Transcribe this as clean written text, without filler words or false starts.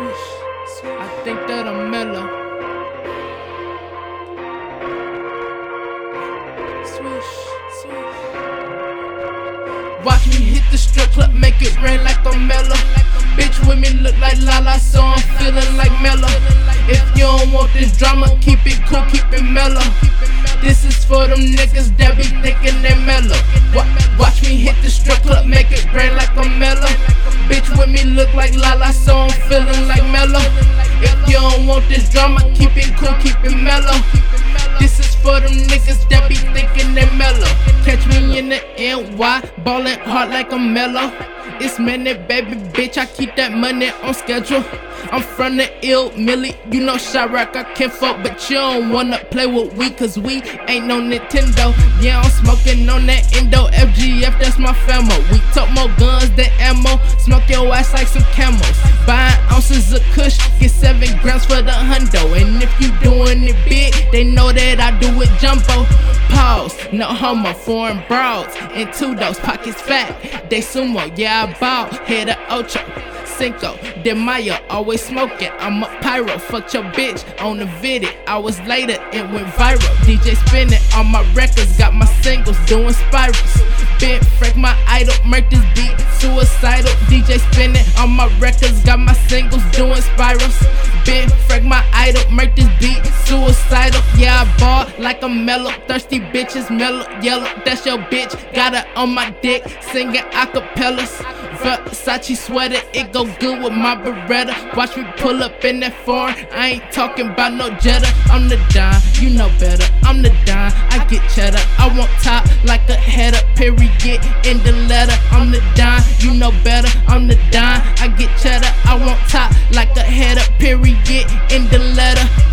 I think that I'm mellow. Watch me hit the strip club, make it rain like I'm mellow. Bitch with me look like Lala, so I'm feeling like mellow. If you don't want this drama, keep it cool, keep it mellow. This is for them niggas that be thinking they mellow. Watch me hit the strip club, make it rain like I'm mellow. Bitch with me look like Lala, so I'm feeling like mellow. If you don't want this drama, keep it cool, keep it mellow. This is for them niggas that be thinking they mellow. Catch me in the NY, ballin' hard like I'm mellow. It's Manny Baby, bitch, I keep that money on schedule. I'm from the ill Millie, you know Chirac, I can't fuck, but you don't wanna play with we, cause we ain't no Nintendo. Yeah, I'm smoking on that Indo, FGF, that's my famo. We talk more guns than ammo, smoke your ass like some camos. Buying ounces of kush, get 7 grams for the hundo. And if you doing it big, they know that I do it jumbo. Pause, no homo, foreign broads, and 2 dogs, pockets fat, they sumo, yeah I bow, head of ocho. Cinco de Mayo, always smoking. I'm a pyro, fucked your bitch on the video. Hours later, it went viral. DJ spinning on my records, got my singles doing spirals. Bent Frank, my idol, murk this beat, suicidal. DJ spinning on my records, got my singles doing spirals. Bent Frank, my idol, murk this beat, suicidal. Yeah, I ball like a mellow, thirsty bitches, mellow, yellow. That's your bitch, got her on my dick, singing acapellas. Versace sweater, it go good with my Beretta. Watch me pull up in that foreign, I ain't talking about no Jetta. I'm the dime, you know better, I'm the dime, I get cheddar. I want top like a header, period, in the letter. I'm the dime, you know better, I'm the dime, I get cheddar. I want top like a header, period, in the letter.